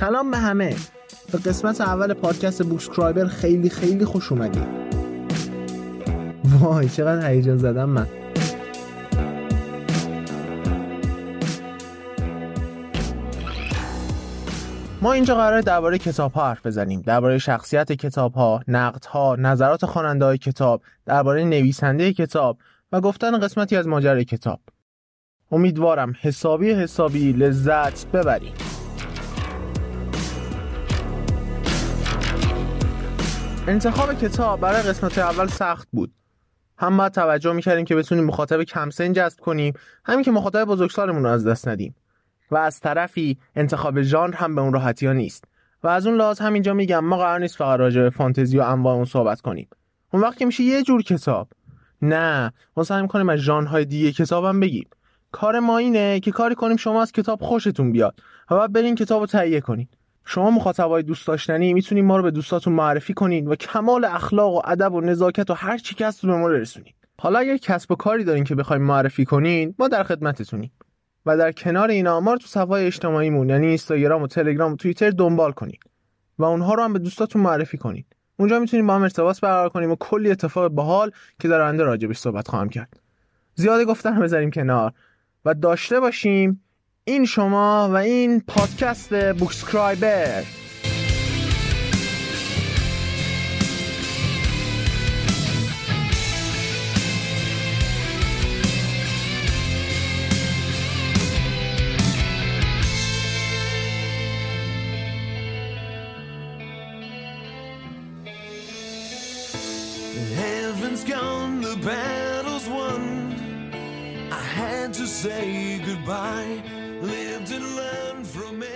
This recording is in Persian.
سلام به همه. به قسمت اول پادکست بوکسکرایبر خیلی خیلی خوش اومدید. وای چقدر هیجان زدم من. ما اینجا قراره درباره کتاب‌ها حرف بزنیم، درباره شخصیت کتاب‌ها، نقدها، نظرات خواننده‌های کتاب، درباره نویسنده کتاب و گفتن قسمتی از ماجرای کتاب. امیدوارم حسابی لذت ببرید. انتخاب کتاب برای قسمت اول سخت بود. هم باید توجه می‌کردیم که بتونیم مخاطب کم سن جذب کنیم، همین که مخاطب بزرگسالمون رو از دست ندیم. و از طرفی انتخاب ژانر هم به اون راحتی‌ها نیست. و از اون لحاظ همینجا میگم ما قرار نیست فقط راجع به فانتزی و انواع اون صحبت کنیم. اون وقت که میشه یه جور کتاب. نه، ما سعی می‌کنیم از ژانرهای دیگه کتابم بگیم. کار ما اینه که کاری کنیم شما از کتاب خوشتون بیاد و بعد برین کتابو تهیه کنین. شما مخاطبای دوست داشتنی میتونید ما رو به دوستاتون معرفی کنین و کمال اخلاق و ادب و نزاکت و هر چی که هست رو به ما برسونید. حالا اگر کسب و کاری دارین که بخواید معرفی کنین، ما در خدمتتونیم. و در کنار اینا ما رو تو صفحه‌های اجتماعیمون یعنی اینستاگرام و تلگرام و توییتر دنبال کنین و اونها رو هم به دوستاتون معرفی کنین. اونجا میتونیم با هم ارتباط برقرار کنیم و کلی اتفاق باحال که در آینده راجعش صحبت خواهم کرد. زیاد گفتن بذاریم کنار و داشته باشیم. این شما و این پادکست بوکسکرایبر. Heaven's gone, the battle's won. I had to say goodbye. Lived and learned from it.